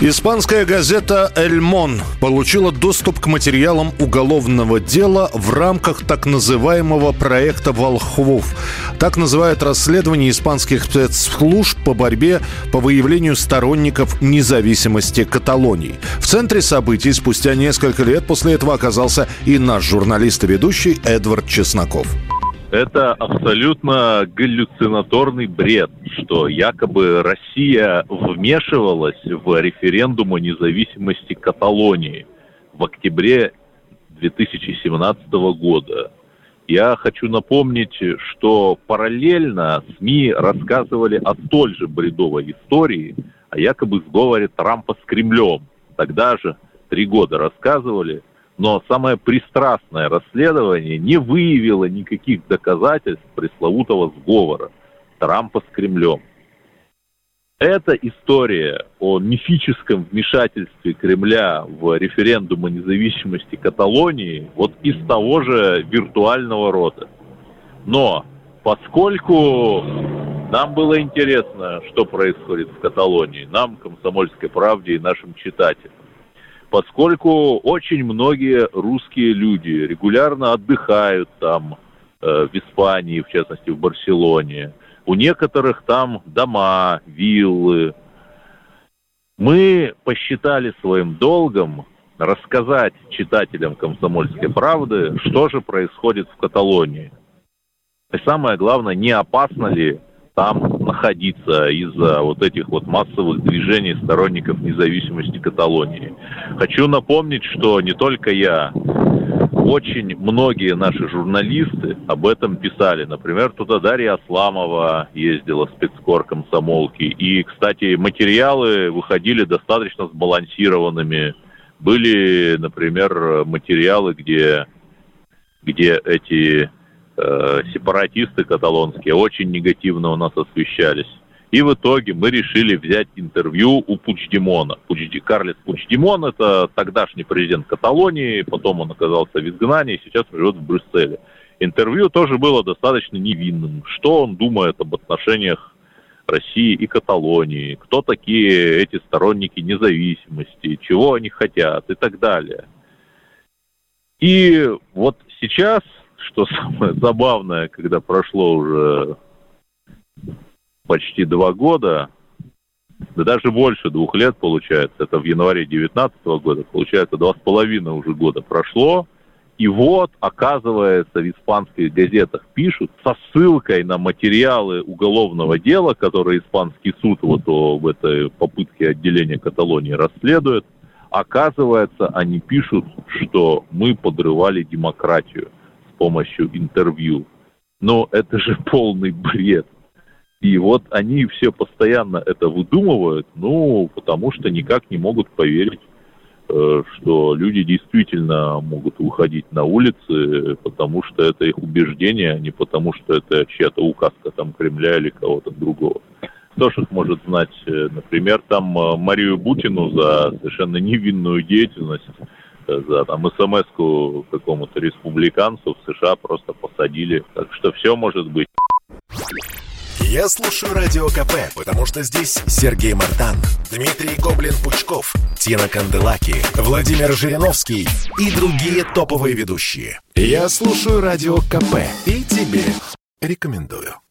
Испанская газета «Эль Мон» получила доступ к материалам уголовного дела в рамках так называемого проекта «Волхов». Так называют расследование испанских спецслужб по борьбе по выявлению сторонников независимости Каталонии. В центре событий спустя несколько лет после этого оказался и наш журналист и ведущий Эдвард Чесноков. Это абсолютно галлюцинаторный бред, что якобы Россия вмешивалась в референдум о независимости Каталонии в октябре 2017 года. Я хочу напомнить, что параллельно СМИ рассказывали о столь же бредовой истории, о якобы сговоре Трампа с Кремлем. Тогда же 3 года рассказывали. Но самое пристрастное расследование не выявило никаких доказательств пресловутого сговора Трампа с Кремлем. Эта история о мифическом вмешательстве Кремля в референдум о независимости Каталонии вот из того же виртуального рода. Но поскольку нам было интересно, что происходит в Каталонии, нам, «Комсомольской правде», и нашим читателям, поскольку очень многие русские люди регулярно отдыхают там, в Испании, в частности, в Барселоне. У некоторых там дома, виллы. Мы посчитали своим долгом рассказать читателям «Комсомольской правды», что же происходит в Каталонии. И самое главное, не опасно ли там находиться из-за вот этих вот массовых движений сторонников независимости Каталонии. Хочу напомнить, что не только я, очень многие наши журналисты об этом писали. Например, туда Дарья Асламова ездила, спецкор комсомолки. И, кстати, материалы выходили достаточно сбалансированными. Были, например, материалы, где эти сепаратисты каталонские очень негативно у нас освещались. И в итоге мы решили взять интервью у Пучдемона. Карлес Пучдемон — это тогдашний президент Каталонии, потом он оказался в изгнании, сейчас живет в Брюсселе. Интервью тоже было достаточно невинным. Что он думает об отношениях России и Каталонии, кто такие эти сторонники независимости, чего они хотят и так далее. И вот сейчас, что самое забавное, когда прошло уже почти 2 года, да даже больше 2 лет получается, это в январе 2019 года, получается 2,5 уже года прошло, и вот, оказывается, в испанских газетах пишут со ссылкой на материалы уголовного дела, которые испанский суд вот в этой попытке отделения Каталонии расследует, оказывается, они пишут, что мы подрывали демократию помощью интервью. Но это же полный бред. И вот они все постоянно это выдумывают, ну, потому что никак не могут поверить, что люди действительно могут выходить на улицы, потому что это их убеждение, а не потому что это чья-то указка там Кремля или кого-то другого. Кто ж их может знать? Например, там Марию Бутину за совершенно невинную деятельность, за там СМС-ку какому-то республиканцу в США просто посадили. Так что все может быть. Я слушаю радио КП, потому что здесь Сергей Мардан, Дмитрий Гоблин-Пучков, Тина Канделаки, Владимир Жириновский и другие топовые ведущие. Я слушаю радио КП и тебе рекомендую.